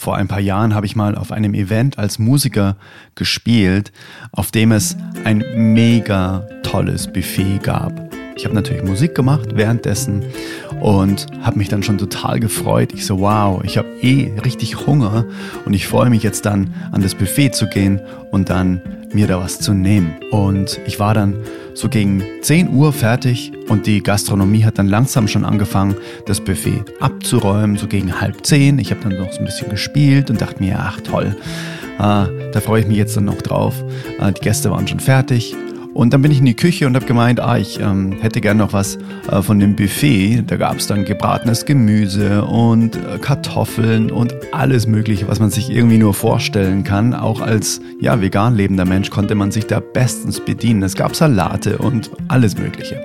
Vor ein paar Jahren habe ich mal auf einem Event als Musiker gespielt, auf dem es ein mega tolles Buffet gab. Ich habe natürlich Musik gemacht währenddessen und habe mich dann schon total gefreut. Ich so, wow, ich habe richtig Hunger und ich freue mich jetzt dann an das Buffet zu gehen und dann mir da was zu nehmen. Und ich war dann so gegen 10 Uhr fertig und die Gastronomie hat dann langsam schon angefangen, das Buffet abzuräumen, so gegen 9:30. Ich habe dann noch so ein bisschen gespielt und dachte mir, ach toll, da freue ich mich jetzt dann noch drauf. Die Gäste waren schon fertig. Und dann bin ich in die Küche und habe gemeint, ich hätte gern noch was von dem Buffet. Da gab es dann gebratenes Gemüse und Kartoffeln und alles Mögliche, was man sich irgendwie nur vorstellen kann. Auch als vegan lebender Mensch konnte man sich da bestens bedienen. Es gab Salate und alles Mögliche.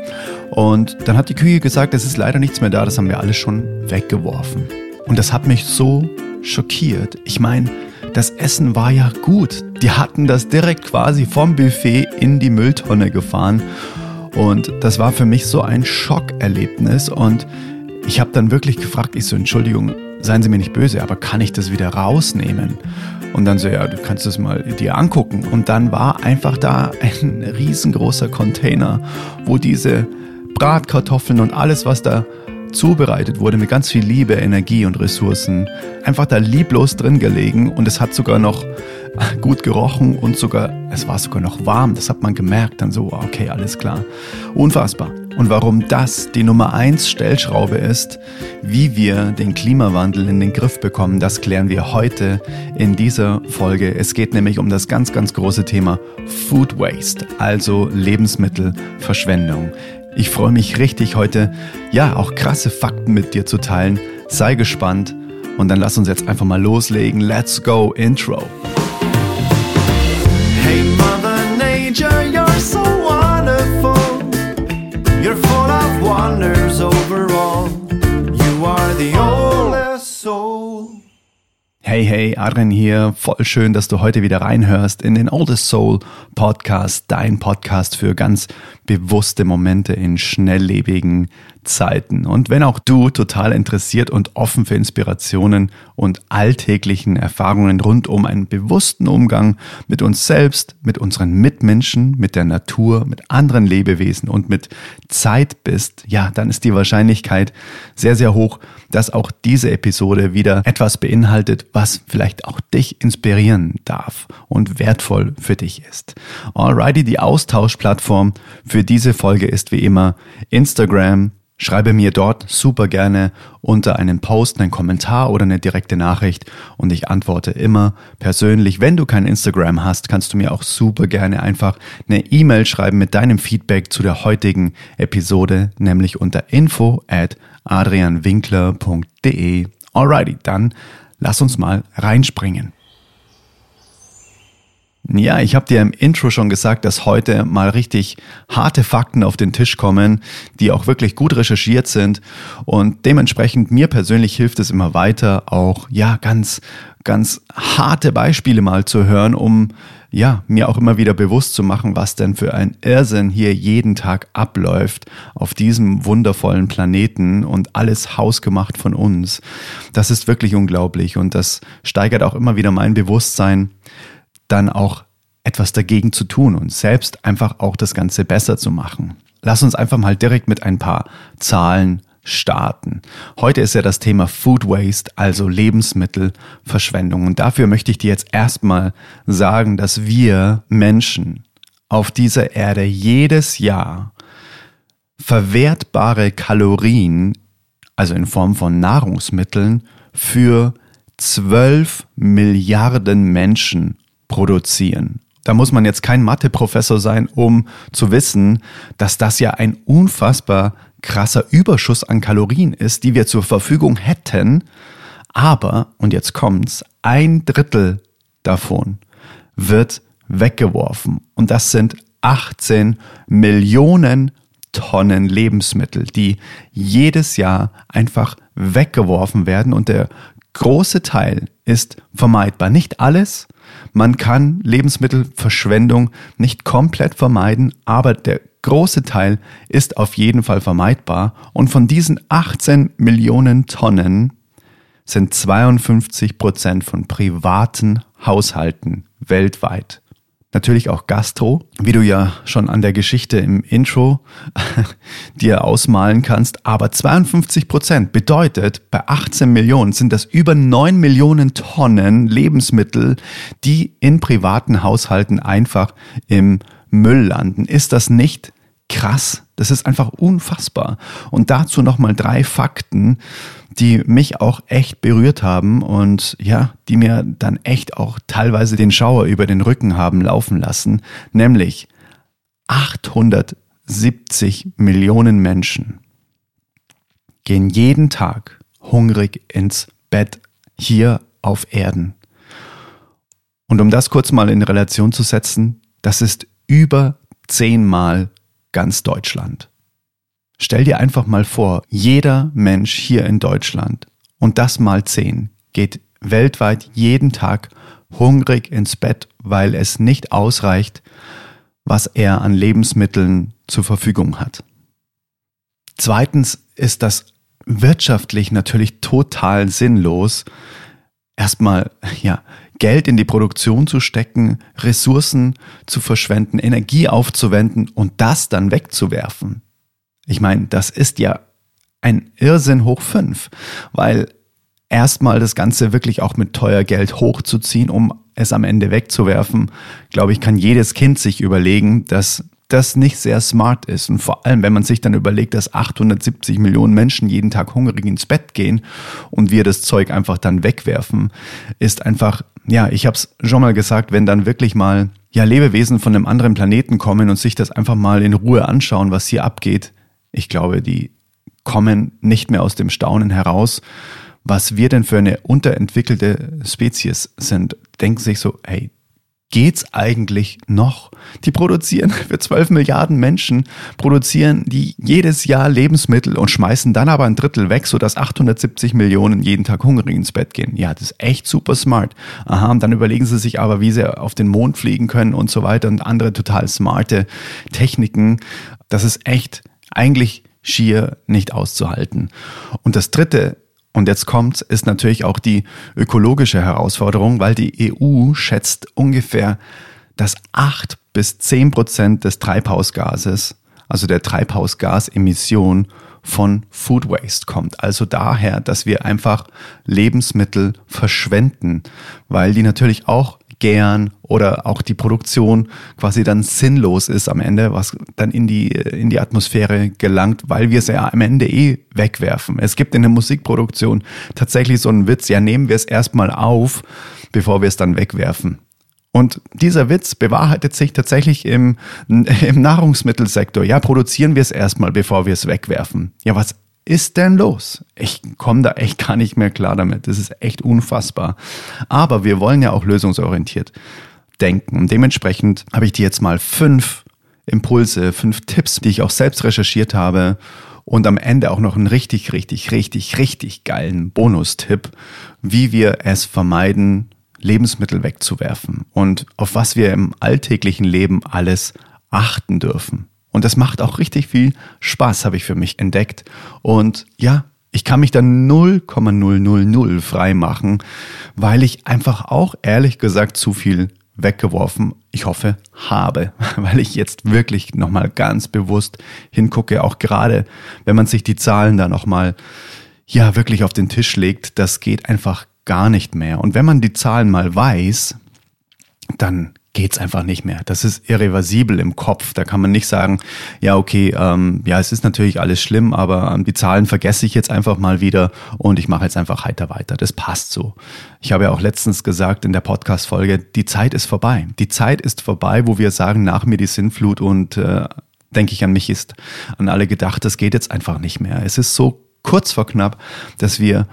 Und dann hat die Küche gesagt, es ist leider nichts mehr da, das haben wir alles schon weggeworfen. Und das hat mich so schockiert. Ich meine, das Essen war ja gut. Die hatten das direkt quasi vom Buffet in die Mülltonne gefahren. Und das war für mich so ein Schockerlebnis. Und ich habe dann wirklich gefragt, ich so, Entschuldigung, seien Sie mir nicht böse, aber kann ich das wieder rausnehmen? Und dann so, ja, du kannst das mal dir angucken. Und dann war einfach da ein riesengroßer Container, wo diese Bratkartoffeln und alles, was da zubereitet wurde mit ganz viel Liebe, Energie und Ressourcen, einfach da lieblos drin gelegen und es hat sogar noch gut gerochen und es war sogar noch warm, das hat man gemerkt, dann so, okay, alles klar, unfassbar. Und warum das die Nummer 1 Stellschraube ist, wie wir den Klimawandel in den Griff bekommen, das klären wir heute in dieser Folge. Es geht nämlich um das ganz, ganz große Thema Food Waste, also Lebensmittelverschwendung. Ich freue mich richtig heute, auch krasse Fakten mit dir zu teilen. Sei gespannt und dann lass uns jetzt einfach mal loslegen. Let's go, Intro. Hey Mother Nature, you're so wonderful. You're full of wonders overall. You are the oldest soul. Hey, Adrian hier. Voll schön, dass du heute wieder reinhörst in den Oldest Soul Podcast, dein Podcast für ganz bewusste Momente in schnelllebigen Zeiten. Und wenn auch du total interessiert und offen für Inspirationen und alltäglichen Erfahrungen rund um einen bewussten Umgang mit uns selbst, mit unseren Mitmenschen, mit der Natur, mit anderen Lebewesen und mit Zeit bist, dann ist die Wahrscheinlichkeit sehr, sehr hoch, dass auch diese Episode wieder etwas beinhaltet, was vielleicht auch dich inspirieren darf und wertvoll für dich ist. Alrighty, die Austauschplattform für diese Folge ist wie immer Instagram. Schreibe mir dort super gerne unter einen Post, einen Kommentar oder eine direkte Nachricht und ich antworte immer persönlich. Wenn du kein Instagram hast, kannst du mir auch super gerne einfach eine E-Mail schreiben mit deinem Feedback zu der heutigen Episode, nämlich unter info@adrianwinkler.de. Alrighty, dann lass uns mal reinspringen. Ja, ich habe dir im Intro schon gesagt, dass heute mal richtig harte Fakten auf den Tisch kommen, die auch wirklich gut recherchiert sind und dementsprechend mir persönlich hilft es immer weiter, auch ganz, ganz harte Beispiele mal zu hören, um mir auch immer wieder bewusst zu machen, was denn für ein Irrsinn hier jeden Tag abläuft auf diesem wundervollen Planeten und alles hausgemacht von uns. Das ist wirklich unglaublich und das steigert auch immer wieder mein Bewusstsein, dann auch etwas dagegen zu tun und selbst einfach auch das Ganze besser zu machen. Lass uns einfach mal direkt mit ein paar Zahlen starten. Heute ist ja das Thema Food Waste, also Lebensmittelverschwendung. Und dafür möchte ich dir jetzt erstmal sagen, dass wir Menschen auf dieser Erde jedes Jahr verwertbare Kalorien, also in Form von Nahrungsmitteln, für 12 Milliarden Menschen produzieren. Da muss man jetzt kein Mathe-Professor sein, um zu wissen, dass das ja ein unfassbar krasser Überschuss an Kalorien ist, die wir zur Verfügung hätten. Aber, und jetzt kommt's, 1/3 davon wird weggeworfen. Und das sind 18 Millionen Tonnen Lebensmittel, die jedes Jahr einfach weggeworfen werden. Und der große Teil ist vermeidbar. Nicht alles. Man kann Lebensmittelverschwendung nicht komplett vermeiden, aber der große Teil ist auf jeden Fall vermeidbar. Und von diesen 18 Millionen Tonnen sind 52% von privaten Haushalten weltweit. Natürlich auch Gastro, wie du ja schon an der Geschichte im Intro dir ausmalen kannst. Aber 52% bedeutet, bei 18 Millionen sind das über 9 Millionen Tonnen Lebensmittel, die in privaten Haushalten einfach im Müll landen. Ist das nicht krass? Das ist einfach unfassbar. Und dazu nochmal 3 Fakten, die mich auch echt berührt haben und ja, die mir dann echt auch teilweise den Schauer über den Rücken haben laufen lassen, nämlich 870 Millionen Menschen gehen jeden Tag hungrig ins Bett hier auf Erden. Und um das kurz mal in Relation zu setzen, das ist über 10-mal ganz Deutschland. Stell dir einfach mal vor, jeder Mensch hier in Deutschland, und das mal 10, geht weltweit jeden Tag hungrig ins Bett, weil es nicht ausreicht, was er an Lebensmitteln zur Verfügung hat. Zweitens ist das wirtschaftlich natürlich total sinnlos, erstmal Geld in die Produktion zu stecken, Ressourcen zu verschwenden, Energie aufzuwenden und das dann wegzuwerfen. Ich meine, das ist ja ein Irrsinn hoch 5, weil erstmal das Ganze wirklich auch mit teuer Geld hochzuziehen, um es am Ende wegzuwerfen, glaube ich, kann jedes Kind sich überlegen, dass das nicht sehr smart ist. Und vor allem, wenn man sich dann überlegt, dass 870 Millionen Menschen jeden Tag hungrig ins Bett gehen und wir das Zeug einfach dann wegwerfen, ist einfach, ja, ich habe es schon mal gesagt, wenn dann wirklich mal Lebewesen von einem anderen Planeten kommen und sich das einfach mal in Ruhe anschauen, was hier abgeht, ich glaube, die kommen nicht mehr aus dem Staunen heraus, was wir denn für eine unterentwickelte Spezies sind. Denken sich so, hey, geht's eigentlich noch? Die produzieren für 12 Milliarden Menschen, produzieren die jedes Jahr Lebensmittel und schmeißen dann aber ein Drittel weg, sodass 870 Millionen jeden Tag hungrig ins Bett gehen. Ja, das ist echt super smart. Aha, und dann überlegen sie sich aber, wie sie auf den Mond fliegen können und so weiter und andere total smarte Techniken. Das ist echt eigentlich schier nicht auszuhalten. Und das Dritte, und jetzt kommt's, ist natürlich auch die ökologische Herausforderung, weil die EU schätzt ungefähr, dass 8-10% des Treibhausgases, also der Treibhausgasemission von Food Waste kommt. Also daher, dass wir einfach Lebensmittel verschwenden, weil die natürlich auch gären oder auch die Produktion quasi dann sinnlos ist am Ende, was dann in die Atmosphäre gelangt, weil wir es ja am Ende wegwerfen. Es gibt in der Musikproduktion tatsächlich so einen Witz, ja, nehmen wir es erstmal auf, bevor wir es dann wegwerfen. Und dieser Witz bewahrheitet sich tatsächlich im Nahrungsmittelsektor. Ja, produzieren wir es erstmal, bevor wir es wegwerfen. Ja, was ist denn los? Ich komme da echt gar nicht mehr klar damit. Das ist echt unfassbar. Aber wir wollen ja auch lösungsorientiert denken. Und dementsprechend habe ich dir jetzt mal 5 Impulse, 5 Tipps, die ich auch selbst recherchiert habe und am Ende auch noch einen richtig geilen Bonustipp, wie wir es vermeiden, Lebensmittel wegzuwerfen und auf was wir im alltäglichen Leben alles achten dürfen. Und das macht auch richtig viel Spaß, habe ich für mich entdeckt. Und ja, ich kann mich da 0,000 frei machen, weil ich einfach auch ehrlich gesagt zu viel weggeworfen, ich hoffe, habe. Weil ich jetzt wirklich nochmal ganz bewusst hingucke, auch gerade, wenn man sich die Zahlen da nochmal wirklich auf den Tisch legt, das geht einfach gar nicht mehr. Und wenn man die Zahlen mal weiß, dann geht's einfach nicht mehr. Das ist irreversibel im Kopf. Da kann man nicht sagen, ja okay, es ist natürlich alles schlimm, aber die Zahlen vergesse ich jetzt einfach mal wieder und ich mache jetzt einfach heiter weiter. Das passt so. Ich habe ja auch letztens gesagt in der Podcast-Folge, die Zeit ist vorbei. Die Zeit ist vorbei, wo wir sagen, nach mir die Sinnflut und denke ich an mich ist, an alle gedacht, das geht jetzt einfach nicht mehr. Es ist so kurz vor knapp, dass wir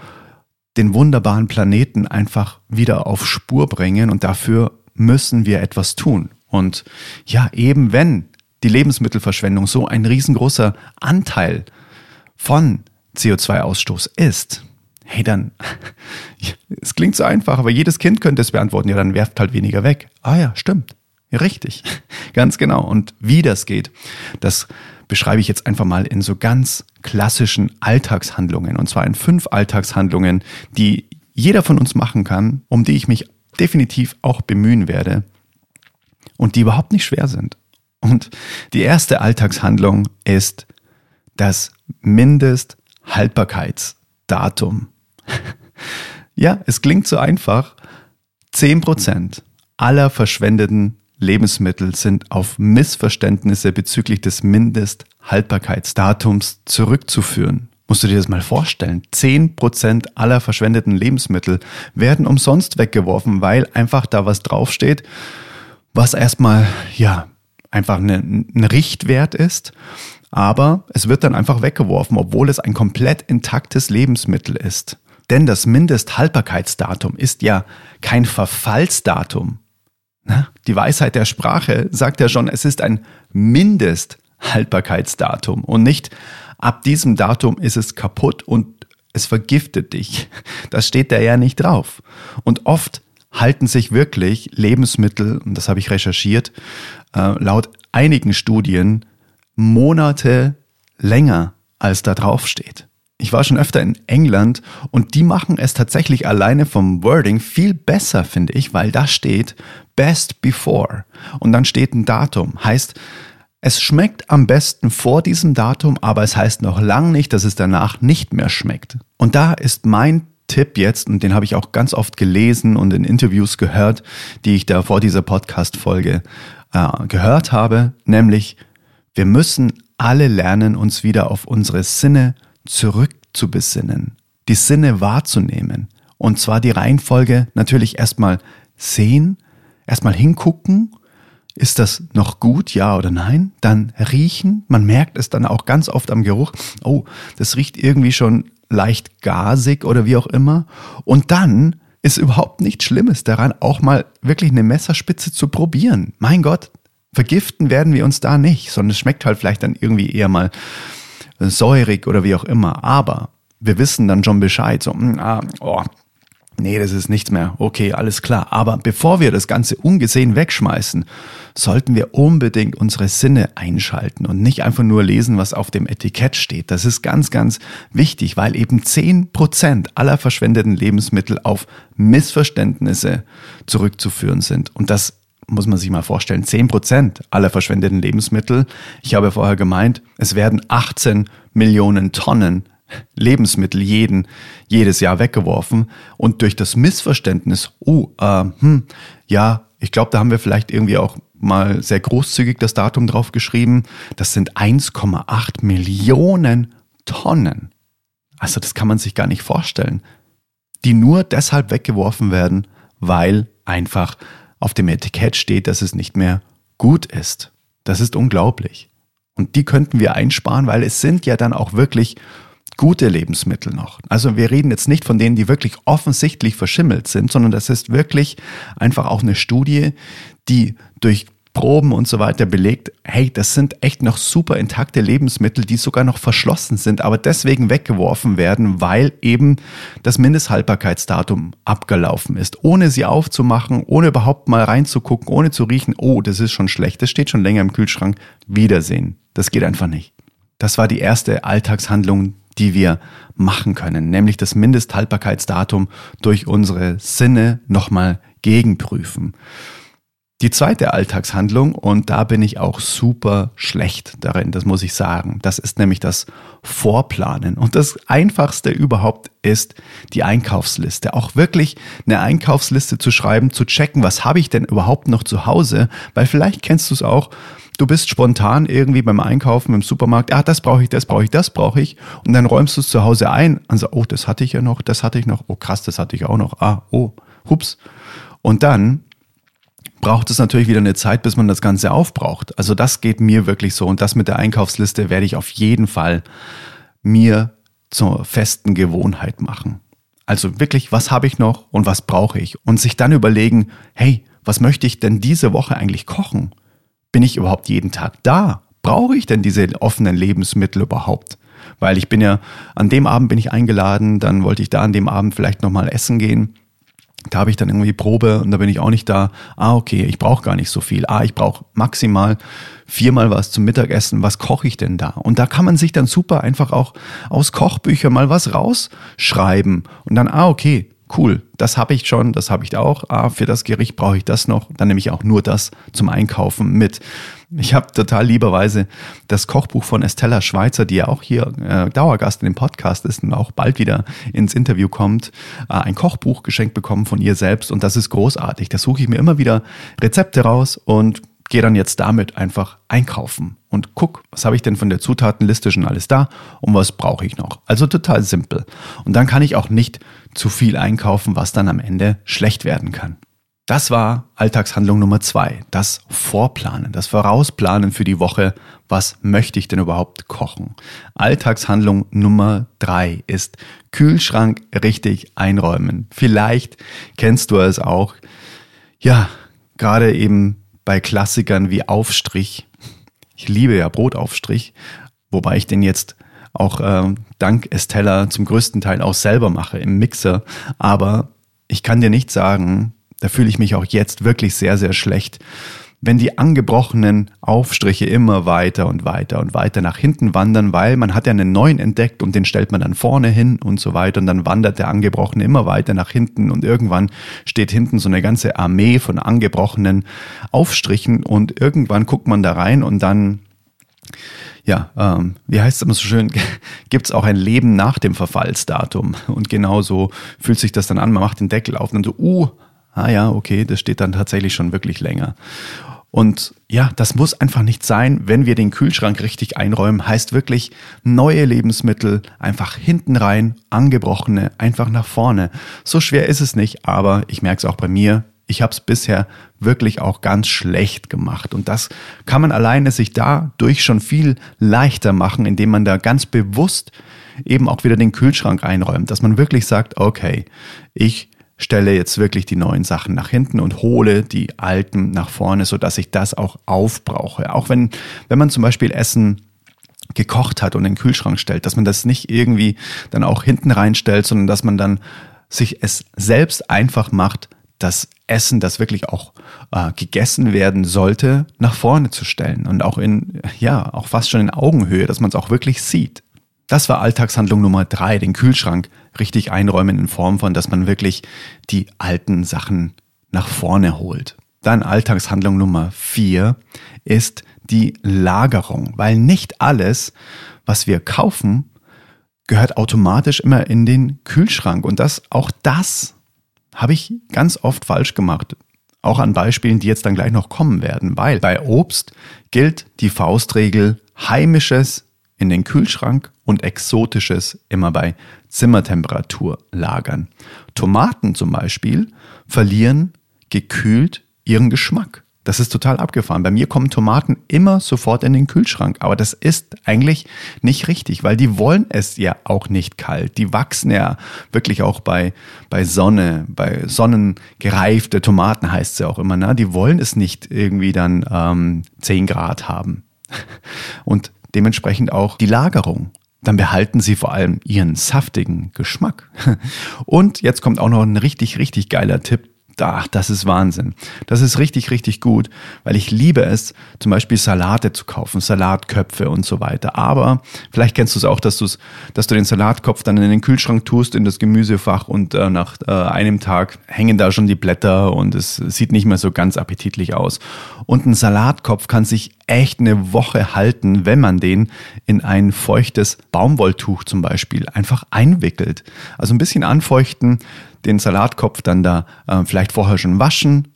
den wunderbaren Planeten einfach wieder auf Spur bringen und dafür müssen wir etwas tun. Und ja, eben wenn die Lebensmittelverschwendung so ein riesengroßer Anteil von CO2-Ausstoß ist, hey, dann, es klingt so einfach, aber jedes Kind könnte es beantworten, ja, dann werft halt weniger weg. Ah ja, stimmt, ja, richtig, ganz genau. Und wie das geht, das beschreibe ich jetzt einfach mal in so ganz klassischen Alltagshandlungen, und zwar in 5 Alltagshandlungen, die jeder von uns machen kann, um die ich mich definitiv auch bemühen werde und die überhaupt nicht schwer sind. Und die erste Alltagshandlung ist das Mindesthaltbarkeitsdatum. Ja, es klingt so einfach. 10% aller verschwendeten Lebensmittel sind auf Missverständnisse bezüglich des Mindesthaltbarkeitsdatums zurückzuführen. Musst du dir das mal vorstellen? 10% aller verschwendeten Lebensmittel werden umsonst weggeworfen, weil einfach da was draufsteht, was erstmal ja einfach ein Richtwert ist, aber es wird dann einfach weggeworfen, obwohl es ein komplett intaktes Lebensmittel ist. Denn das Mindesthaltbarkeitsdatum ist ja kein Verfallsdatum. Die Weisheit der Sprache sagt ja schon, es ist ein Mindesthaltbarkeitsdatum und nicht ab diesem Datum ist es kaputt und es vergiftet dich. Das steht da ja nicht drauf. Und oft halten sich wirklich Lebensmittel, und das habe ich recherchiert, laut einigen Studien Monate länger, als da drauf steht. Ich war schon öfter in England und die machen es tatsächlich alleine vom Wording viel besser, finde ich, weil da steht Best Before und dann steht ein Datum. Heißt, es schmeckt am besten vor diesem Datum, aber es heißt noch lang nicht, dass es danach nicht mehr schmeckt. Und da ist mein Tipp jetzt, und den habe ich auch ganz oft gelesen und in Interviews gehört, die ich da vor dieser Podcast-Folge gehört habe, nämlich wir müssen alle lernen, uns wieder auf unsere Sinne zurückzubesinnen, die Sinne wahrzunehmen. Und zwar die Reihenfolge natürlich erstmal sehen, erstmal hingucken, ist das noch gut, ja oder nein? Dann riechen, man merkt es dann auch ganz oft am Geruch, oh, das riecht irgendwie schon leicht gasig oder wie auch immer. Und dann ist überhaupt nichts Schlimmes daran, auch mal wirklich eine Messerspitze zu probieren. Mein Gott, vergiften werden wir uns da nicht, sondern es schmeckt halt vielleicht dann irgendwie eher mal säurig oder wie auch immer. Aber wir wissen dann schon Bescheid. So, nee, das ist nichts mehr. Okay, alles klar. Aber bevor wir das Ganze ungesehen wegschmeißen, sollten wir unbedingt unsere Sinne einschalten und nicht einfach nur lesen, was auf dem Etikett steht. Das ist ganz, ganz wichtig, weil eben 10% aller verschwendeten Lebensmittel auf Missverständnisse zurückzuführen sind. Und das muss man sich mal vorstellen, 10% aller verschwendeten Lebensmittel. Ich habe vorher gemeint, es werden 18 Millionen Tonnen Lebensmittel jedes Jahr weggeworfen. Und durch das Missverständnis, ich glaube, da haben wir vielleicht irgendwie auch mal sehr großzügig das Datum draufgeschrieben. Das sind 1,8 Millionen Tonnen. Also das kann man sich gar nicht vorstellen. Die nur deshalb weggeworfen werden, weil einfach auf dem Etikett steht, dass es nicht mehr gut ist. Das ist unglaublich. Und die könnten wir einsparen, weil es sind ja dann auch wirklich gute Lebensmittel noch. Also wir reden jetzt nicht von denen, die wirklich offensichtlich verschimmelt sind, sondern das ist wirklich einfach auch eine Studie, die durch Proben und so weiter belegt, hey, das sind echt noch super intakte Lebensmittel, die sogar noch verschlossen sind, aber deswegen weggeworfen werden, weil eben das Mindesthaltbarkeitsdatum abgelaufen ist. Ohne sie aufzumachen, ohne überhaupt mal reinzugucken, ohne zu riechen, oh, das ist schon schlecht, das steht schon länger im Kühlschrank, wiedersehen. Das geht einfach nicht. Das war die erste Alltagshandlung, die wir machen können, nämlich das Mindesthaltbarkeitsdatum durch unsere Sinne nochmal gegenprüfen. Die zweite Alltagshandlung, und da bin ich auch super schlecht darin, das muss ich sagen, das ist nämlich das Vorplanen. Und das Einfachste überhaupt ist die Einkaufsliste. Auch wirklich eine Einkaufsliste zu schreiben, zu checken, was habe ich denn überhaupt noch zu Hause, weil vielleicht kennst du es auch, du bist spontan irgendwie beim Einkaufen im Supermarkt, das brauche ich, das brauche ich, das brauche ich, und dann räumst du es zu Hause ein und so, oh, das hatte ich ja noch, das hatte ich noch, oh krass, das hatte ich auch noch, hups. Und dann braucht es natürlich wieder eine Zeit, bis man das Ganze aufbraucht. Also das geht mir wirklich so, und das mit der Einkaufsliste werde ich auf jeden Fall mir zur festen Gewohnheit machen. Also wirklich, was habe ich noch und was brauche ich? Und sich dann überlegen, hey, was möchte ich denn diese Woche eigentlich kochen? Bin ich überhaupt jeden Tag da? Brauche ich denn diese offenen Lebensmittel überhaupt? Weil an dem Abend bin ich eingeladen, dann wollte ich da an dem Abend vielleicht nochmal essen gehen. Da habe ich dann irgendwie Probe und da bin ich auch nicht da. Ah, okay, ich brauche gar nicht so viel. Ah, ich brauche maximal 4-mal was zum Mittagessen. Was koche ich denn da? Und da kann man sich dann super einfach auch aus Kochbüchern mal was rausschreiben. Und dann, ah, okay, cool, das habe ich schon, das habe ich auch. Ah, für das Gericht brauche ich das noch. Dann nehme ich auch nur das zum Einkaufen mit. Ich habe total lieberweise das Kochbuch von Estella Schweizer, die ja auch hier Dauergast in dem Podcast ist und auch bald wieder ins Interview kommt, ein Kochbuch geschenkt bekommen von ihr selbst. Und das ist großartig. Da suche ich mir immer wieder Rezepte raus und gehe dann jetzt damit einfach einkaufen und guck, was habe ich denn von der Zutatenliste schon alles da und was brauche ich noch. Also total simpel. Und dann kann ich auch nicht zu viel einkaufen, was dann am Ende schlecht werden kann. Das war Alltagshandlung Nummer 2, das Vorplanen, das Vorausplanen für die Woche. Was möchte ich denn überhaupt kochen? Alltagshandlung Nummer 3 ist Kühlschrank richtig einräumen. Vielleicht kennst du es auch. Ja, gerade eben bei Klassikern wie Aufstrich. Ich liebe ja Brotaufstrich, wobei ich den jetzt auch dank Estella zum größten Teil auch selber mache im Mixer. Aber ich kann dir nicht sagen, da fühle ich mich auch jetzt wirklich sehr, sehr schlecht, wenn die angebrochenen Aufstriche immer weiter und weiter und weiter nach hinten wandern, weil man hat ja einen neuen entdeckt und den stellt man dann vorne hin und so weiter und dann wandert der angebrochene immer weiter nach hinten und irgendwann steht hinten so eine ganze Armee von angebrochenen Aufstrichen und irgendwann guckt man da rein und dann, ja, wie heißt es immer so schön, gibt es auch ein Leben nach dem Verfallsdatum und genau so fühlt sich das dann an, man macht den Deckel auf und dann so, ah ja, okay, das steht dann tatsächlich schon wirklich länger. Und ja, das muss einfach nicht sein, wenn wir den Kühlschrank richtig einräumen. Heißt wirklich, neue Lebensmittel einfach hinten rein, angebrochene, einfach nach vorne. So schwer ist es nicht, aber ich merke es auch bei mir. Ich habe es bisher wirklich auch ganz schlecht gemacht. Und das kann man alleine sich dadurch schon viel leichter machen, indem man da ganz bewusst eben auch wieder den Kühlschrank einräumt. Dass man wirklich sagt, okay, ich stelle jetzt wirklich die neuen Sachen nach hinten und hole die alten nach vorne, sodass ich das auch aufbrauche. Auch wenn man zum Beispiel Essen gekocht hat und in den Kühlschrank stellt, dass man das nicht irgendwie dann auch hinten reinstellt, sondern dass man dann sich es selbst einfach macht, das Essen, das wirklich auch gegessen werden sollte, nach vorne zu stellen und auch auch fast schon in Augenhöhe, dass man es auch wirklich sieht. Das war Alltagshandlung Nummer 3, den Kühlschrank richtig einräumen in Form von, dass man wirklich die alten Sachen nach vorne holt. Dann Alltagshandlung Nummer 4 ist die Lagerung, weil nicht alles, was wir kaufen, gehört automatisch immer in den Kühlschrank. Und das habe ich ganz oft falsch gemacht. Auch an Beispielen, die jetzt dann gleich noch kommen werden, weil bei Obst gilt die Faustregel heimisches in den Kühlschrank und Exotisches immer bei Zimmertemperatur lagern. Tomaten zum Beispiel verlieren gekühlt ihren Geschmack. Das ist total abgefahren. Bei mir kommen Tomaten immer sofort in den Kühlschrank. Aber das ist eigentlich nicht richtig, weil die wollen es ja auch nicht kalt. Die wachsen ja wirklich auch bei Sonne, bei sonnengereifte Tomaten heißt es ja auch immer. Ne? Die wollen es nicht irgendwie dann 10 Grad haben. Und dementsprechend auch die Lagerung. Dann behalten sie vor allem ihren saftigen Geschmack. Und jetzt kommt auch noch ein richtig, richtig geiler Tipp. Ach, das ist Wahnsinn. Das ist richtig, richtig gut, weil ich liebe es, zum Beispiel Salate zu kaufen, Salatköpfe und so weiter. Aber vielleicht kennst du es auch, dass du den Salatkopf dann in den Kühlschrank tust, in das Gemüsefach und nach einem Tag hängen da schon die Blätter und es sieht nicht mehr so ganz appetitlich aus. Und ein Salatkopf kann sich echt eine Woche halten, wenn man den in ein feuchtes Baumwolltuch zum Beispiel einfach einwickelt. Also ein bisschen anfeuchten, den Salatkopf dann da vielleicht vorher schon waschen,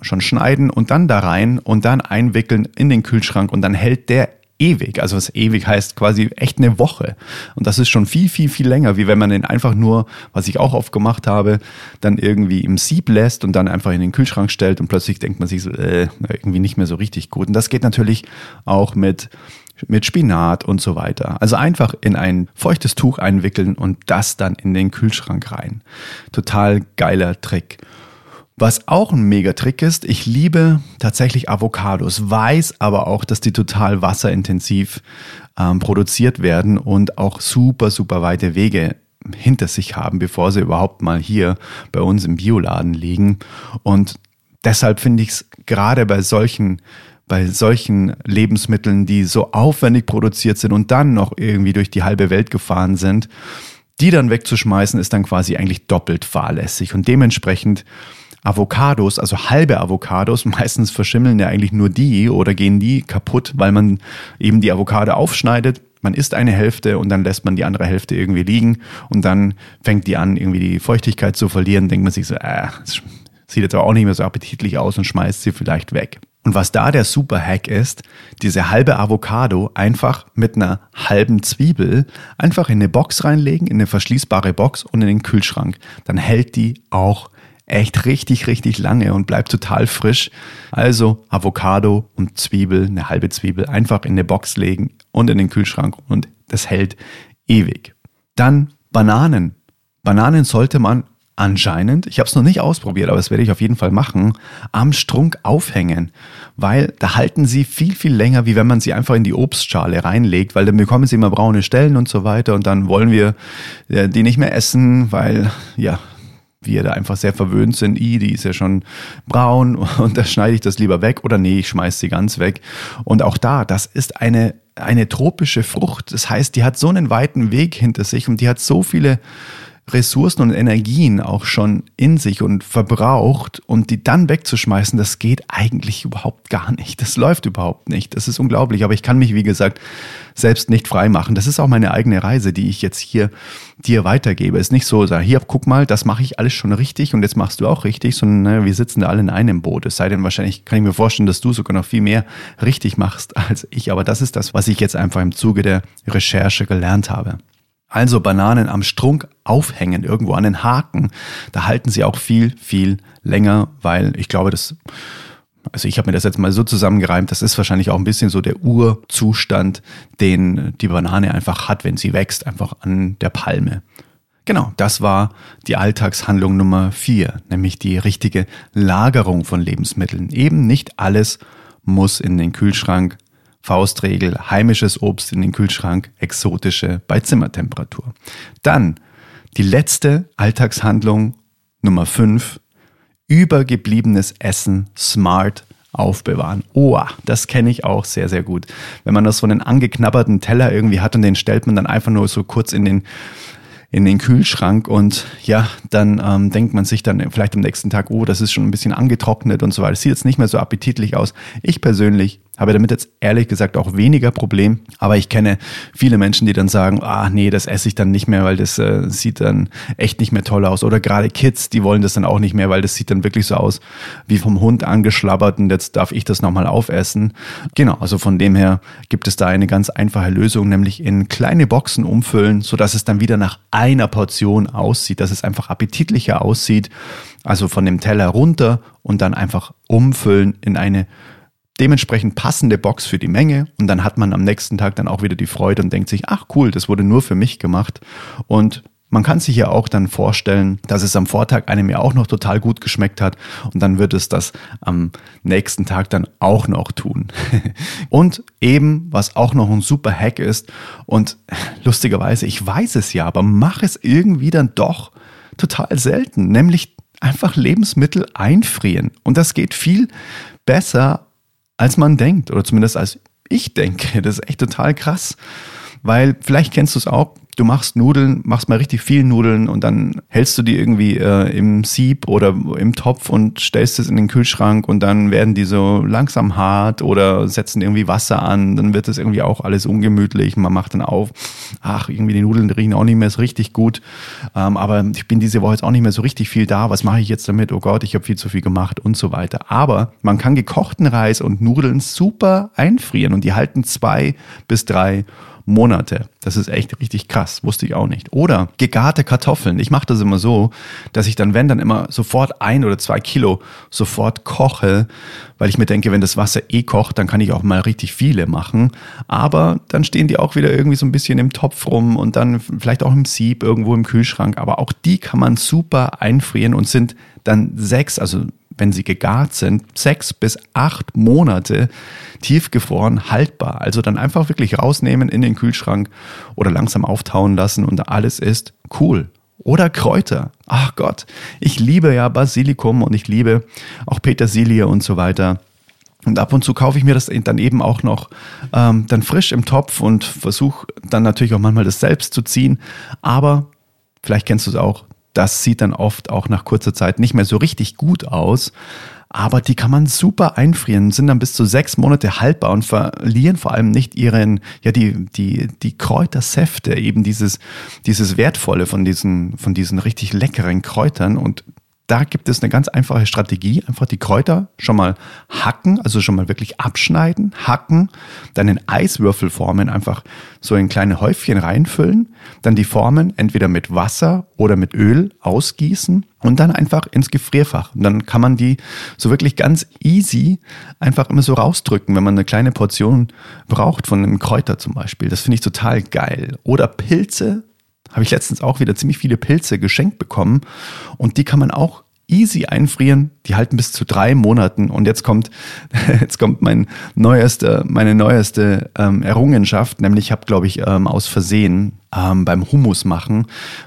schon schneiden und dann da rein und dann einwickeln in den Kühlschrank und dann hält der ewig. Also was ewig heißt quasi echt eine Woche. Und das ist schon viel, viel, viel länger, wie wenn man den einfach nur, was ich auch oft gemacht habe, dann irgendwie im Sieb lässt und dann einfach in den Kühlschrank stellt und plötzlich denkt man sich so, irgendwie nicht mehr so richtig gut. Und das geht natürlich auch mit Spinat und so weiter. Also einfach in ein feuchtes Tuch einwickeln und das dann in den Kühlschrank rein. Total geiler Trick. Was auch ein Megatrick ist, ich liebe tatsächlich Avocados, weiß aber auch, dass die total wasserintensiv produziert werden und auch super, super weite Wege hinter sich haben, bevor sie überhaupt mal hier bei uns im Bioladen liegen. Und deshalb finde ich es gerade bei solchen Lebensmitteln, die so aufwendig produziert sind und dann noch irgendwie durch die halbe Welt gefahren sind, die dann wegzuschmeißen, ist dann quasi eigentlich doppelt fahrlässig. Und dementsprechend Avocados, also halbe Avocados, meistens verschimmeln ja eigentlich nur die oder gehen die kaputt, weil man eben die Avocado aufschneidet. Man isst eine Hälfte und dann lässt man die andere Hälfte irgendwie liegen und dann fängt die an, irgendwie die Feuchtigkeit zu verlieren. Denkt man sich so, sieht jetzt aber auch nicht mehr so appetitlich aus und schmeißt sie vielleicht weg. Und was da der Super-Hack ist, diese halbe Avocado einfach mit einer halben Zwiebel einfach in eine Box reinlegen, in eine verschließbare Box und in den Kühlschrank. Dann hält die auch echt richtig, richtig lange und bleibt total frisch. Also Avocado und Zwiebel, eine halbe Zwiebel, einfach in eine Box legen und in den Kühlschrank und das hält ewig. Dann Bananen. Bananen sollte man anscheinend, ich habe es noch nicht ausprobiert, aber das werde ich auf jeden Fall machen, am Strunk aufhängen, weil da halten sie viel, viel länger, wie wenn man sie einfach in die Obstschale reinlegt, weil dann bekommen sie immer braune Stellen und so weiter und dann wollen wir die nicht mehr essen, weil ja, wir da einfach sehr verwöhnt sind, die ist ja schon braun und da schneide ich das lieber weg oder nee, ich schmeiße sie ganz weg. Und auch da, das ist eine tropische Frucht, das heißt, die hat so einen weiten Weg hinter sich und die hat so viele Ressourcen und Energien auch schon in sich und verbraucht und die dann wegzuschmeißen, das geht eigentlich überhaupt gar nicht. Das läuft überhaupt nicht. Das ist unglaublich, aber ich kann mich, wie gesagt, selbst nicht frei machen. Das ist auch meine eigene Reise, die ich jetzt hier dir weitergebe. Ist nicht so, hier, guck mal, das mache ich alles schon richtig und jetzt machst du auch richtig, sondern wir sitzen da alle in einem Boot. Es sei denn, wahrscheinlich kann ich mir vorstellen, dass du sogar noch viel mehr richtig machst als ich, aber das ist das, was ich jetzt einfach im Zuge der Recherche gelernt habe. Also Bananen am Strunk aufhängen, irgendwo an den Haken, da halten sie auch viel, viel länger, weil ich glaube, also ich habe mir das jetzt mal so zusammengereimt, das ist wahrscheinlich auch ein bisschen so der Urzustand, den die Banane einfach hat, wenn sie wächst, einfach an der Palme. Genau, das war die Alltagshandlung Nummer 4, nämlich die richtige Lagerung von Lebensmitteln. Eben nicht alles muss in den Kühlschrank. Faustregel, heimisches Obst in den Kühlschrank, exotische bei Zimmertemperatur. Dann die letzte Alltagshandlung, Nummer 5, übergebliebenes Essen smart aufbewahren. Das kenne ich auch sehr, sehr gut. Wenn man das so einen angeknabberten Teller irgendwie hat und den stellt man dann einfach nur so kurz in den Kühlschrank und ja, dann denkt man sich dann vielleicht am nächsten Tag, das ist schon ein bisschen angetrocknet und so weiter. Das sieht jetzt nicht mehr so appetitlich aus. Ich persönlich habe damit jetzt ehrlich gesagt auch weniger Problem, aber ich kenne viele Menschen, die dann sagen, nee, das esse ich dann nicht mehr, weil das sieht dann echt nicht mehr toll aus. Oder gerade Kids, die wollen das dann auch nicht mehr, weil das sieht dann wirklich so aus wie vom Hund angeschlabbert und jetzt darf ich das nochmal aufessen. Genau, also von dem her gibt es da eine ganz einfache Lösung, nämlich in kleine Boxen umfüllen, sodass es dann wieder nach einer Portion aussieht, dass es einfach appetitlicher aussieht, also von dem Teller runter und dann einfach umfüllen in eine dementsprechend passende Box für die Menge und dann hat man am nächsten Tag dann auch wieder die Freude und denkt sich, cool, das wurde nur für mich gemacht und man kann sich ja auch dann vorstellen, dass es am Vortag einem ja auch noch total gut geschmeckt hat und dann wird es das am nächsten Tag dann auch noch tun. Und eben, was auch noch ein super Hack ist und lustigerweise, ich weiß es ja, aber mache es irgendwie dann doch total selten, nämlich einfach Lebensmittel einfrieren und das geht viel besser, als man denkt oder zumindest als ich denke. Das ist echt total krass, weil vielleicht kennst du es auch, du machst Nudeln, machst mal richtig viel Nudeln und dann hältst du die irgendwie im Sieb oder im Topf und stellst es in den Kühlschrank und dann werden die so langsam hart oder setzen irgendwie Wasser an, dann wird das irgendwie auch alles ungemütlich, man macht dann auf, irgendwie die Nudeln riechen auch nicht mehr so richtig gut, aber ich bin diese Woche jetzt auch nicht mehr so richtig viel da, was mache ich jetzt damit, oh Gott, ich habe viel zu viel gemacht und so weiter. Aber man kann gekochten Reis und Nudeln super einfrieren und die halten 2 bis 3 Monate. Das ist echt richtig krass, wusste ich auch nicht. Oder gegarte Kartoffeln. Ich mache das immer so, dass ich dann, wenn, dann immer sofort 1 oder 2 Kilo sofort koche, weil ich mir denke, wenn das Wasser kocht, dann kann ich auch mal richtig viele machen. Aber dann stehen die auch wieder irgendwie so ein bisschen im Topf rum und dann vielleicht auch im Sieb, irgendwo im Kühlschrank. Aber auch die kann man super einfrieren und sind dann 6, also wenn sie gegart sind, 6 bis 8 Monate tiefgefroren haltbar. Also dann einfach wirklich rausnehmen in den Kühlschrank oder langsam auftauen lassen und alles ist cool. Oder Kräuter. Ach Gott, ich liebe ja Basilikum und ich liebe auch Petersilie und so weiter. Und ab und zu kaufe ich mir das dann eben auch noch dann frisch im Topf und versuche dann natürlich auch manchmal das selbst zu ziehen. Aber vielleicht kennst du es auch. Das sieht dann oft auch nach kurzer Zeit nicht mehr so richtig gut aus, aber die kann man super einfrieren, sind dann bis zu 6 Monate haltbar und verlieren vor allem nicht ihren, ja, die Kräutersäfte, eben dieses Wertvolle von diesen richtig leckeren Kräutern. Und da gibt es eine ganz einfache Strategie, einfach die Kräuter schon mal hacken, also schon mal wirklich abschneiden, hacken, dann in Eiswürfelformen einfach so in kleine Häufchen reinfüllen, dann die Formen entweder mit Wasser oder mit Öl ausgießen und dann einfach ins Gefrierfach. Und dann kann man die so wirklich ganz easy einfach immer so rausdrücken, wenn man eine kleine Portion braucht von einem Kräuter zum Beispiel. Das finde ich total geil. Oder Pilze. Habe ich letztens auch wieder ziemlich viele Pilze geschenkt bekommen und die kann man auch easy einfrieren. Die halten bis zu 3 Monaten und jetzt kommt meine neueste Errungenschaft, nämlich ich habe, glaube ich, aus Versehen beim Hummus machen,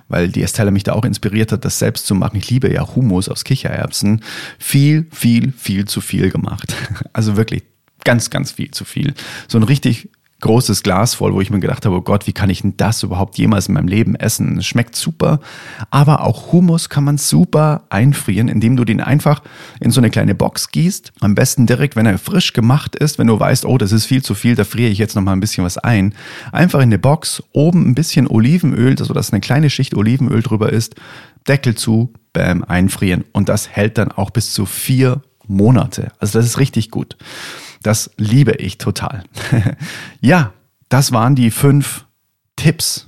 weil die Estella mich da auch inspiriert hat, das selbst zu machen. Ich liebe ja Hummus aus Kichererbsen. Viel, viel, viel zu viel gemacht. Also wirklich ganz, ganz viel zu viel. So ein richtig großes Glas voll, wo ich mir gedacht habe, oh Gott, wie kann ich denn das überhaupt jemals in meinem Leben essen? Es schmeckt super, aber auch Hummus kann man super einfrieren, indem du den einfach in so eine kleine Box gießt. Am besten direkt, wenn er frisch gemacht ist, wenn du weißt, oh, das ist viel zu viel, da friere ich jetzt nochmal ein bisschen was ein. Einfach in eine Box, oben ein bisschen Olivenöl, sodass eine kleine Schicht Olivenöl drüber ist, Deckel zu, bam, einfrieren. Und das hält dann auch bis zu 4 Monate. Also das ist richtig gut. Das liebe ich total. Ja, das waren die 5 Tipps,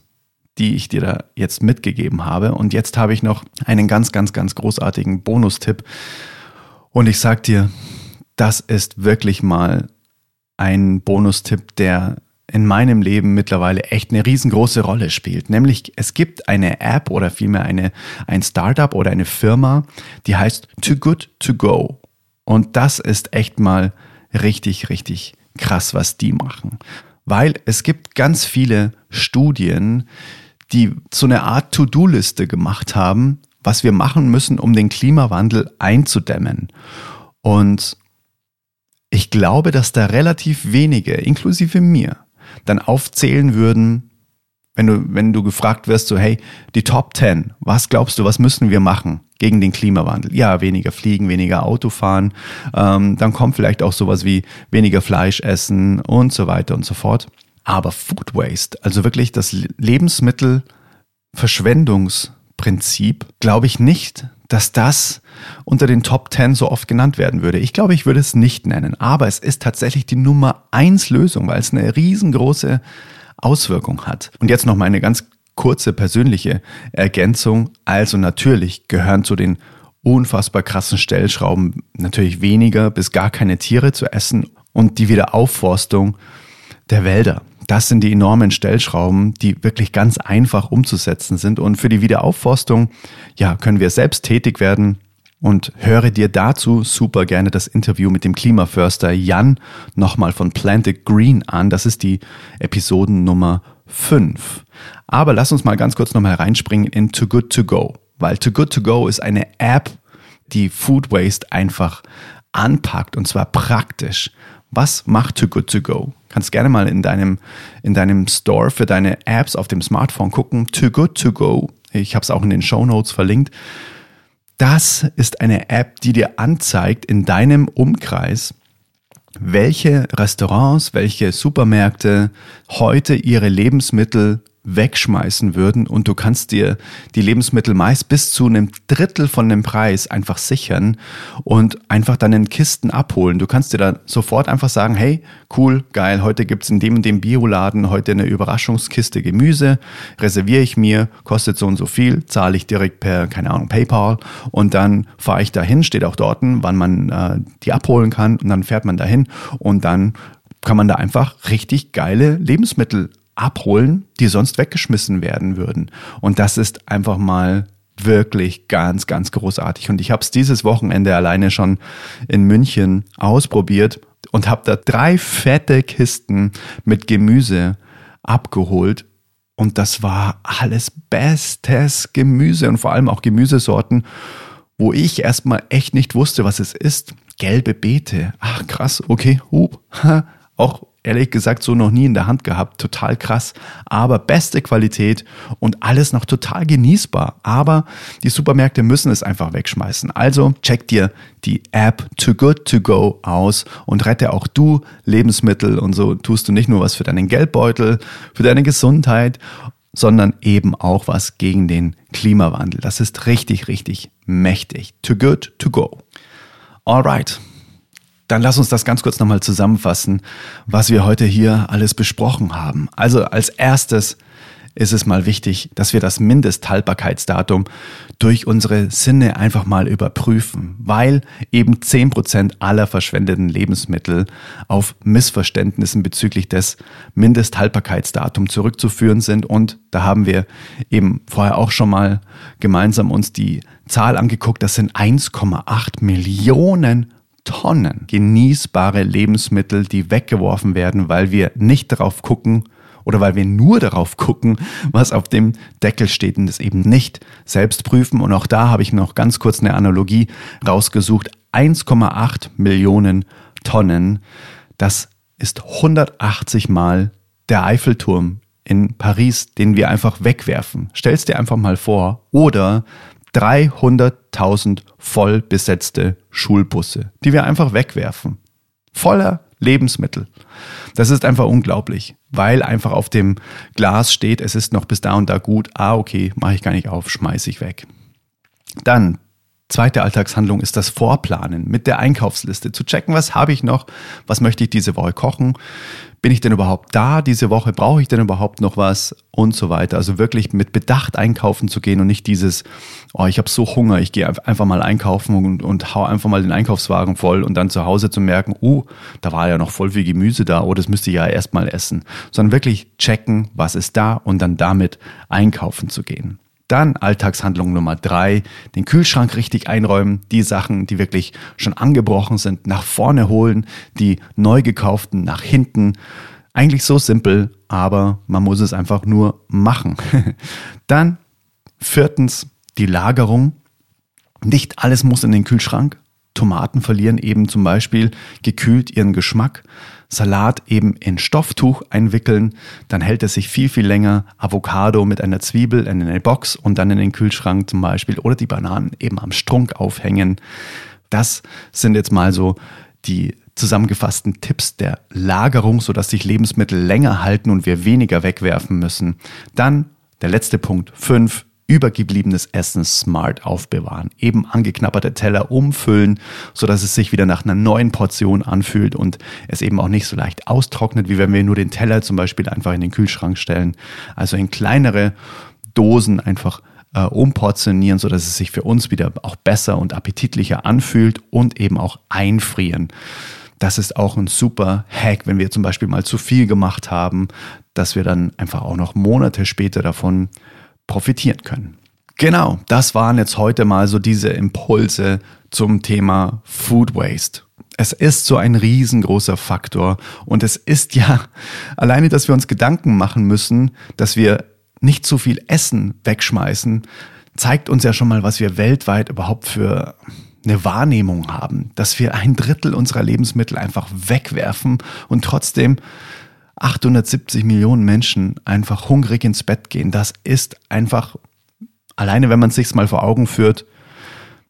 die ich dir da jetzt mitgegeben habe. Und jetzt habe ich noch einen ganz, ganz, ganz großartigen Bonustipp. Und ich sag dir, das ist wirklich mal ein Bonustipp, der in meinem Leben mittlerweile echt eine riesengroße Rolle spielt. Nämlich, es gibt eine App oder vielmehr ein Startup oder eine Firma, die heißt Too Good To Go. Und das ist echt mal richtig, richtig krass, was die machen. Weil es gibt ganz viele Studien, die so eine Art To-Do-Liste gemacht haben, was wir machen müssen, um den Klimawandel einzudämmen. Und ich glaube, dass da relativ wenige, inklusive mir, dann aufzählen würden, wenn du gefragt wirst, so hey, die Top 10, was glaubst du, was müssen wir machen gegen den Klimawandel? Ja, weniger fliegen, weniger Auto fahren, dann kommt vielleicht auch sowas wie weniger Fleisch essen und so weiter und so fort. Aber Food Waste, also wirklich das Lebensmittelverschwendungsprinzip, glaube ich nicht, dass das unter den Top 10 so oft genannt werden würde. Ich glaube, ich würde es nicht nennen, aber es ist tatsächlich die Nummer 1 Lösung, weil es eine riesengroße Auswirkung hat. Und jetzt noch mal eine ganz kurze persönliche Ergänzung. Also natürlich gehören zu den unfassbar krassen Stellschrauben natürlich weniger bis gar keine Tiere zu essen und die Wiederaufforstung der Wälder. Das sind die enormen Stellschrauben, die wirklich ganz einfach umzusetzen sind. Und für die Wiederaufforstung, ja, können wir selbst tätig werden. Und höre dir dazu super gerne das Interview mit dem Klimaförster Jan nochmal von Planted Green an. Das ist die Episodennummer 5. Aber lass uns mal ganz kurz nochmal reinspringen in Too Good To Go. Weil Too Good To Go ist eine App, die Food Waste einfach anpackt und zwar praktisch. Was macht Too Good To Go? Kannst gerne mal in deinem Store für deine Apps auf dem Smartphone gucken. Too Good To Go. Ich habe es auch in den Shownotes verlinkt. Das ist eine App, die dir anzeigt in deinem Umkreis, welche Restaurants, welche Supermärkte heute ihre Lebensmittel wegschmeißen würden und du kannst dir die Lebensmittel meist bis zu 1/3 von dem Preis einfach sichern und einfach dann in Kisten abholen. Du kannst dir dann sofort einfach sagen, hey, cool, geil, heute gibt's in dem und dem Bioladen heute eine Überraschungskiste Gemüse, reserviere ich mir, kostet so und so viel, zahle ich direkt per, keine Ahnung, PayPal und dann fahre ich dahin, steht auch dort, wann man die abholen kann und dann fährt man dahin und dann kann man da einfach richtig geile Lebensmittel abholen, die sonst weggeschmissen werden würden. Und das ist einfach mal wirklich ganz, ganz großartig. Und ich habe es dieses Wochenende alleine schon in München ausprobiert und habe da 3 fette Kisten mit Gemüse abgeholt. Und das war alles bestes Gemüse und vor allem auch Gemüsesorten, wo ich erstmal echt nicht wusste, was es ist. Gelbe Beete. Ach krass, okay, hup. Auch ehrlich gesagt so noch nie in der Hand gehabt. Total krass, aber beste Qualität und alles noch total genießbar. Aber die Supermärkte müssen es einfach wegschmeißen. Also check dir die App Too Good To Go aus und rette auch du Lebensmittel. Und so tust du nicht nur was für deinen Geldbeutel, für deine Gesundheit, sondern eben auch was gegen den Klimawandel. Das ist richtig, richtig mächtig. Too Good To Go. Alright. Dann lass uns das ganz kurz nochmal zusammenfassen, was wir heute hier alles besprochen haben. Also als erstes ist es mal wichtig, dass wir das Mindesthaltbarkeitsdatum durch unsere Sinne einfach mal überprüfen, weil eben 10% aller verschwendeten Lebensmittel auf Missverständnissen bezüglich des Mindesthaltbarkeitsdatums zurückzuführen sind. Und da haben wir eben vorher auch schon mal gemeinsam uns die Zahl angeguckt. Das sind 1,8 Millionen Tonnen genießbare Lebensmittel, die weggeworfen werden, weil wir nicht darauf gucken oder weil wir nur darauf gucken, was auf dem Deckel steht und das eben nicht selbst prüfen. Und auch da habe ich noch ganz kurz eine Analogie rausgesucht. 1,8 Millionen Tonnen, das ist 180 Mal der Eiffelturm in Paris, den wir einfach wegwerfen. Stell's dir einfach mal vor. Oder 300.000 voll besetzte Schulbusse, die wir einfach wegwerfen. Voller Lebensmittel. Das ist einfach unglaublich, weil einfach auf dem Glas steht, es ist noch bis da und da gut. Ah, okay, mache ich gar nicht auf, schmeiße ich weg. Dann, zweite Alltagshandlung ist das Vorplanen mit der Einkaufsliste. Zu checken, was habe ich noch, was möchte ich diese Woche kochen, bin ich denn überhaupt da diese Woche, brauche ich denn überhaupt noch was und so weiter. Also wirklich mit Bedacht einkaufen zu gehen und nicht dieses, oh, ich habe so Hunger, ich gehe einfach mal einkaufen und hau einfach mal den Einkaufswagen voll und dann zu Hause zu merken, da war ja noch voll viel Gemüse da, das müsste ich ja erst mal essen. Sondern wirklich checken, was ist da und dann damit einkaufen zu gehen. Dann Alltagshandlung Nummer 3, den Kühlschrank richtig einräumen, die Sachen, die wirklich schon angebrochen sind, nach vorne holen, die neu gekauften nach hinten. Eigentlich so simpel, aber man muss es einfach nur machen. Dann 4. die Lagerung. Nicht alles muss in den Kühlschrank. Tomaten verlieren eben zum Beispiel gekühlt ihren Geschmack. Salat eben in Stofftuch einwickeln, dann hält es sich viel, viel länger. Avocado mit einer Zwiebel in eine Box und dann in den Kühlschrank zum Beispiel oder die Bananen eben am Strunk aufhängen. Das sind jetzt mal so die zusammengefassten Tipps der Lagerung, sodass sich Lebensmittel länger halten und wir weniger wegwerfen müssen. Dann der letzte Punkt, 5. Übergebliebenes Essen smart aufbewahren. Eben angeknabberte Teller umfüllen, sodass es sich wieder nach einer neuen Portion anfühlt und es eben auch nicht so leicht austrocknet, wie wenn wir nur den Teller zum Beispiel einfach in den Kühlschrank stellen. Also in kleinere Dosen einfach umportionieren, sodass es sich für uns wieder auch besser und appetitlicher anfühlt und eben auch einfrieren. Das ist auch ein super Hack, wenn wir zum Beispiel mal zu viel gemacht haben, dass wir dann einfach auch noch Monate später davon profitieren können. Genau, das waren jetzt heute mal so diese Impulse zum Thema Food Waste. Es ist so ein riesengroßer Faktor und es ist ja alleine, dass wir uns Gedanken machen müssen, dass wir nicht zu viel Essen wegschmeißen, zeigt uns ja schon mal, was wir weltweit überhaupt für eine Wahrnehmung haben, dass wir 1/3 unserer Lebensmittel einfach wegwerfen und trotzdem 870 Millionen Menschen einfach hungrig ins Bett gehen. Das ist einfach, alleine wenn man es sich mal vor Augen führt,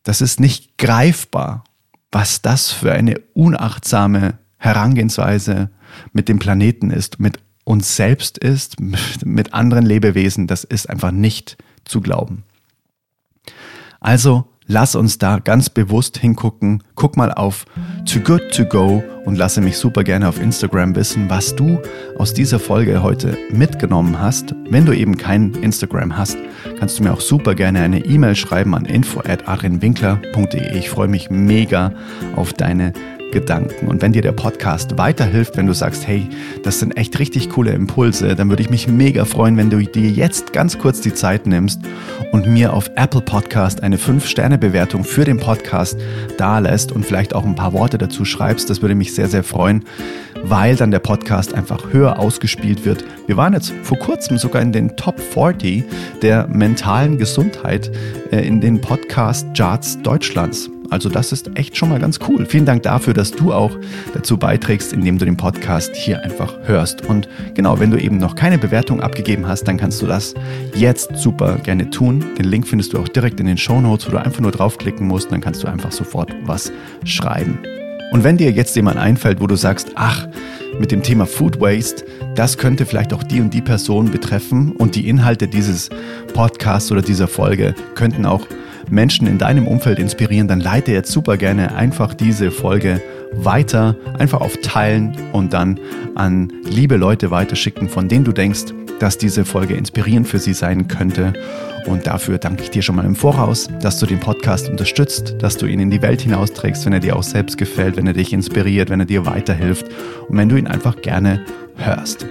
das ist nicht greifbar, was das für eine unachtsame Herangehensweise mit dem Planeten ist, mit uns selbst ist, mit anderen Lebewesen. Das ist einfach nicht zu glauben. Also lass uns da ganz bewusst hingucken. Guck mal auf Too Good To Go und lasse mich super gerne auf Instagram wissen, was du aus dieser Folge heute mitgenommen hast. Wenn du eben kein Instagram hast, kannst du mir auch super gerne eine E-Mail schreiben an info@adrianwinkler.de. Ich freue mich mega auf deine Gedanken. Und wenn dir der Podcast weiterhilft, wenn du sagst, hey, das sind echt richtig coole Impulse, dann würde ich mich mega freuen, wenn du dir jetzt ganz kurz die Zeit nimmst und mir auf Apple Podcast eine 5-Sterne-Bewertung für den Podcast dalässt und vielleicht auch ein paar Worte dazu schreibst. Das würde mich sehr, sehr freuen, weil dann der Podcast einfach höher ausgespielt wird. Wir waren jetzt vor kurzem sogar in den Top 40 der mentalen Gesundheit in den Podcast-Charts Deutschlands. Also das ist echt schon mal ganz cool. Vielen Dank dafür, dass du auch dazu beiträgst, indem du den Podcast hier einfach hörst. Und genau, wenn du eben noch keine Bewertung abgegeben hast, dann kannst du das jetzt super gerne tun. Den Link findest du auch direkt in den Shownotes, wo du einfach nur draufklicken musst. Dann kannst du einfach sofort was schreiben. Und wenn dir jetzt jemand einfällt, wo du sagst, ach, mit dem Thema Food Waste, das könnte vielleicht auch die und die Person betreffen und die Inhalte dieses Podcasts oder dieser Folge könnten auch Menschen in deinem Umfeld inspirieren, dann leite jetzt super gerne einfach diese Folge weiter, einfach auf Teilen und dann an liebe Leute weiterschicken, von denen du denkst, dass diese Folge inspirierend für sie sein könnte. Und dafür danke ich dir schon mal im Voraus, dass du den Podcast unterstützt, dass du ihn in die Welt hinausträgst, wenn er dir auch selbst gefällt, wenn er dich inspiriert, wenn er dir weiterhilft und wenn du ihn einfach gerne hörst.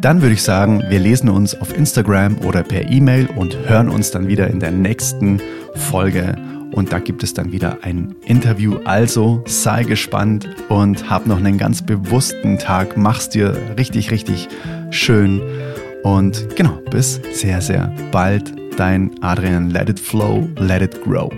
Dann würde ich sagen, wir lesen uns auf Instagram oder per E-Mail und hören uns dann wieder in der nächsten Folge. Und da gibt es dann wieder ein Interview. Also sei gespannt und hab noch einen ganz bewussten Tag. Mach's dir richtig, richtig schön. Und genau, bis sehr, sehr bald. Dein Adrian. Let it flow, let it grow.